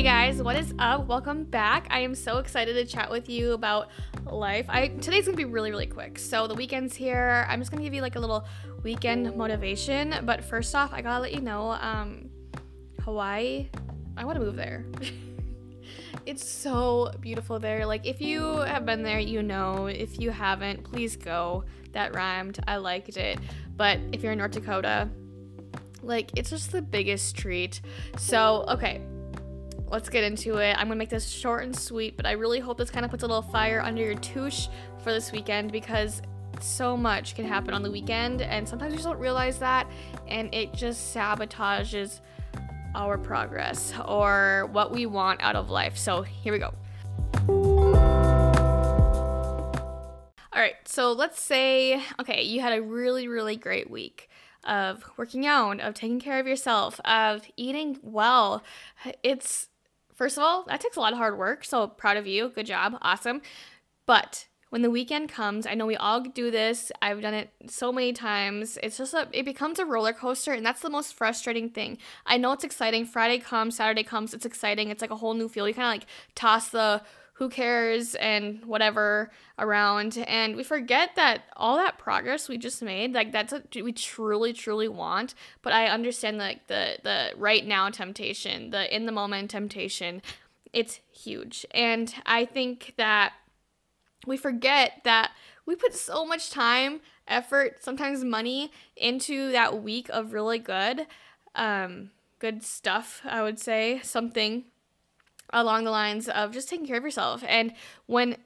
Hey guys, what is up? Welcome back. I am so excited to chat with you about life. Today's gonna be really quick. So the weekend's here. I'm just gonna give you like a little weekend motivation. But first off, I gotta let you know, Hawaii, I want to move there. It's so beautiful there. Like, if you have been there, you know. If you haven't, please go. That rhymed. I liked it. But if you're in North Dakota, like, it's just the biggest treat. So, okay. Let's get into it. I'm gonna make this short and sweet, but I really hope this kind of puts a little fire under your touche for this weekend, because so much can happen on the weekend, and sometimes you just don't realize that, and it just sabotages our progress or what we want out of life. So here we go. All right, so let's say, okay, you had a really great week of working out, of taking care of yourself, of eating well. It's, first of all, that takes a lot of hard work, so proud of you. Good job. Awesome. But when the weekend comes, I know we all do this. I've done it so many times. It's just it becomes a roller coaster, and that's the most frustrating thing. I know it's exciting. Friday comes, Saturday comes, it's exciting. It's like a whole new feel. You kind of like toss the who cares and whatever around, and we forget that all that progress we just made, like, that's what we truly want. But I understand, like, the right now temptation, the in the moment temptation, it's huge. And I think that we forget that we put so much time, effort, sometimes money into that week of really good stuff, I would say, something along the lines of just taking care of yourself. And when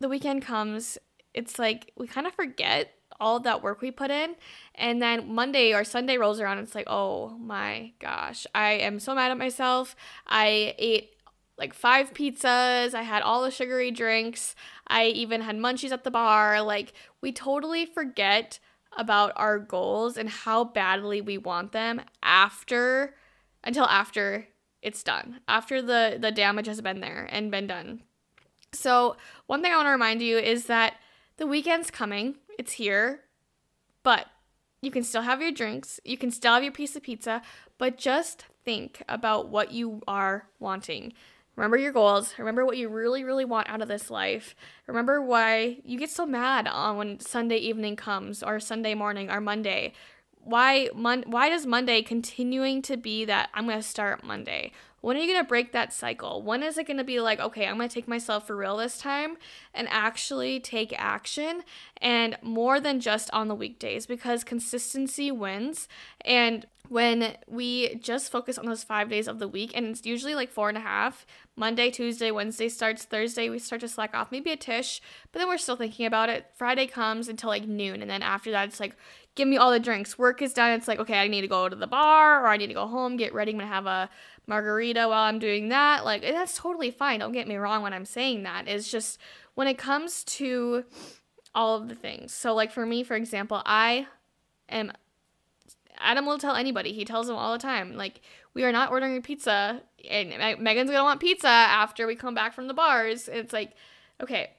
the weekend comes, it's like we kind of forget all that work we put in, and then Monday or Sunday rolls around, and it's like, oh my gosh, I am so mad at myself. I ate like 5 pizzas, I had all the sugary drinks, I even had munchies at the bar. Like, we totally forget about our goals and how badly we want them until after it's done, after the damage has been there and been done. So one thing I want to remind you is that the weekend's coming, it's here, but you can still have your drinks, you can still have your piece of pizza, but just think about what you are wanting. Remember your goals, remember what you really want out of this life, remember why you get so mad on when Sunday evening comes, or Sunday morning, or Monday. Why does Monday continuing to be that I'm going to start Monday? When are you going to break that cycle? When is it going to be like, okay, I'm going to take myself for real this time and actually take action, and more than just on the weekdays, because consistency wins. And when we just focus on those 5 days of the week, and it's usually like 4.5, Monday, Tuesday, Wednesday starts, Thursday we start to slack off, maybe a tish, but then we're still thinking about it. Friday comes until like noon, and then after that it's like, give me all the drinks, work is done, it's like, okay, I need to go to the bar, or I need to go home, get ready, I'm gonna have a margarita while I'm doing that. Like, and that's totally fine, don't get me wrong when I'm saying that. It's just when it comes to all of the things. So like for me, for example, Adam will tell anybody, he tells them all the time, like, we are not ordering pizza, and Megan's gonna want pizza after we come back from the bars. It's like, okay,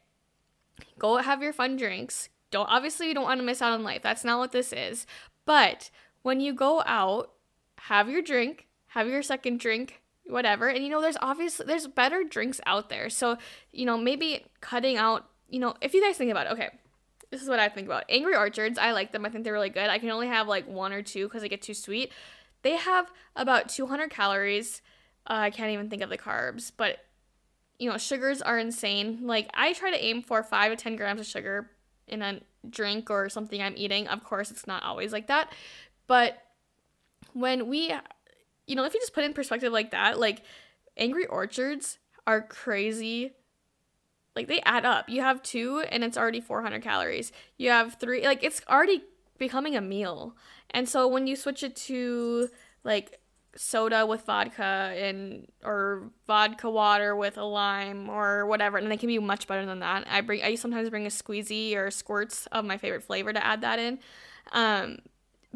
go have your fun drinks. Obviously you don't want to miss out on life, that's not what this is, but when you go out, have your drink, have your second drink, whatever, and you know there's better drinks out there. So, you know, maybe cutting out, you know, if you guys think about it, okay, this is what I think about. Angry Orchards, I like them. I think they're really good. I can only have like 1 or 2 because they get too sweet. They have about 200 calories. I can't even think of the carbs, but, you know, sugars are insane. Like, I try to aim for 5 to 10 grams of sugar in a drink or something I'm eating. Of course, it's not always like that. But when we, you know, if you just put in perspective like that, like, Angry Orchards are crazy. Like, they add up. You have 2 and it's already 400 calories. You have 3, like, it's already becoming a meal. And so when you switch it to like soda with vodka or vodka water with a lime or whatever, and they can be much better than that. I sometimes bring a squeezy or squirts of my favorite flavor to add that in.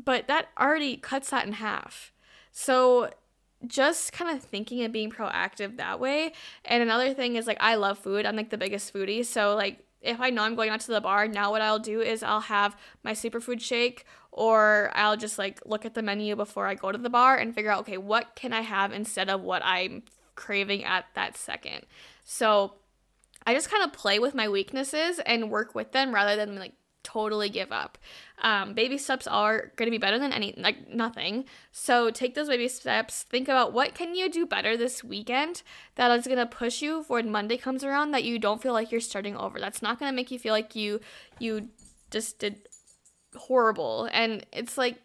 But that already cuts that in half. So just kind of thinking and being proactive that way. And another thing is, like, I love food. I'm like the biggest foodie. So like, if I know I'm going out to the bar, now what I'll do is I'll have my superfood shake, or I'll just like look at the menu before I go to the bar and figure out, okay, what can I have instead of what I'm craving at that second. So I just kind of play with my weaknesses and work with them rather than like totally give up. Baby steps are going to be better than nothing. So take those baby steps. Think about what can you do better this weekend that is going to push you for when Monday comes around that you don't feel like you're starting over. That's not going to make you feel like you just did horrible. And it's like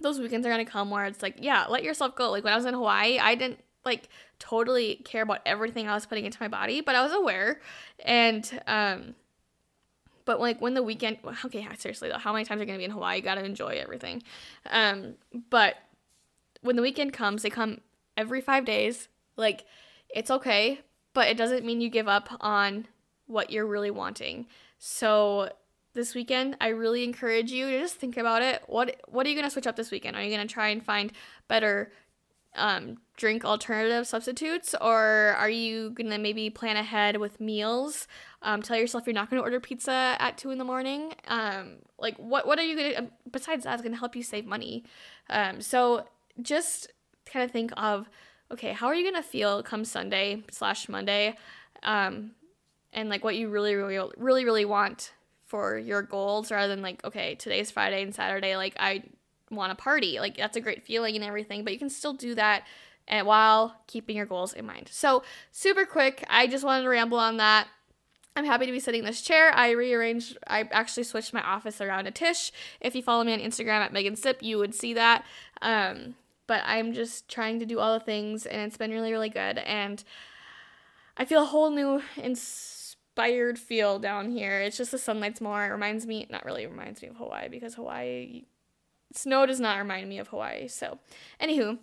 those weekends are going to come where it's like, yeah, let yourself go. Like when I was in Hawaii, I didn't like totally care about everything I was putting into my body, but I was aware. And, but like when the weekend, okay, seriously though, how many times are you going to be in Hawaii? You got to enjoy everything. But when the weekend comes, they come every 5 days. Like it's okay, but it doesn't mean you give up on what you're really wanting. So this weekend, I really encourage you to just think about it. What are you going to switch up this weekend? Are you going to try and find better drink alternative substitutes, or are you going to maybe plan ahead with meals? Tell yourself you're not going to order pizza at 2 a.m. Like what are you going to, besides that's going to help you save money. So just kind of think of, okay, how are you going to feel come Sunday/Monday? And like what you really want for your goals, rather than like, okay, today's Friday and Saturday, like I want to party. Like that's a great feeling and everything, but you can still do that and while keeping your goals in mind. So super quick, I just wanted to ramble on that. I'm happy to be sitting in this chair. I actually switched my office around a tish. If you follow me on Instagram at Megan Sip, you would see that. But I'm just trying to do all the things, and it's been really, really good. And I feel a whole new inspired feel down here. It's just the sunlight's more. It not really reminds me of Hawaii, because Hawaii, snow does not remind me of Hawaii. So anywho,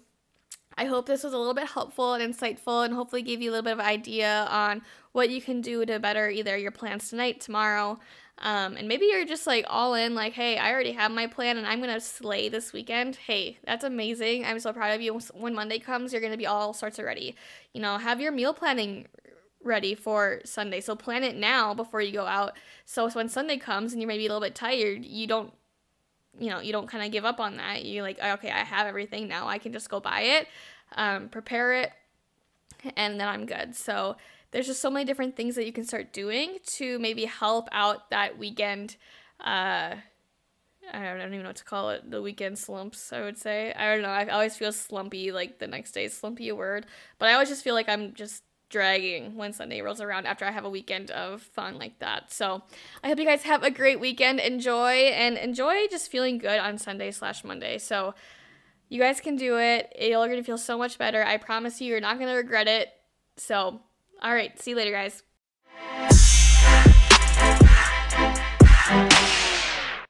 I hope this was a little bit helpful and insightful, and hopefully gave you a little bit of idea on what you can do to better either your plans tonight, tomorrow, and maybe you're just like all in, like, hey, I already have my plan and I'm going to slay this weekend. Hey, that's amazing. I'm so proud of you. When Monday comes, you're going to be all sorts of ready. You know, have your meal planning ready for Sunday. So plan it now before you go out. So when Sunday comes and you're maybe a little bit tired, you don't kind of give up on that. You're like, okay, I have everything now. I can just go buy it, prepare it, and then I'm good. So there's just so many different things that you can start doing to maybe help out that weekend. I don't even know what to call it. The weekend slumps, I would say. I don't know. I always feel slumpy, like the next day. Slumpy a word. But I always just feel like I'm just dragging when Sunday rolls around after I have a weekend of fun like that. So I hope you guys have a great weekend. Enjoy just feeling good on Sunday/Monday. So you guys can do it. You're going to feel so much better. I promise you, you're not going to regret it. So, all right. See you later, guys.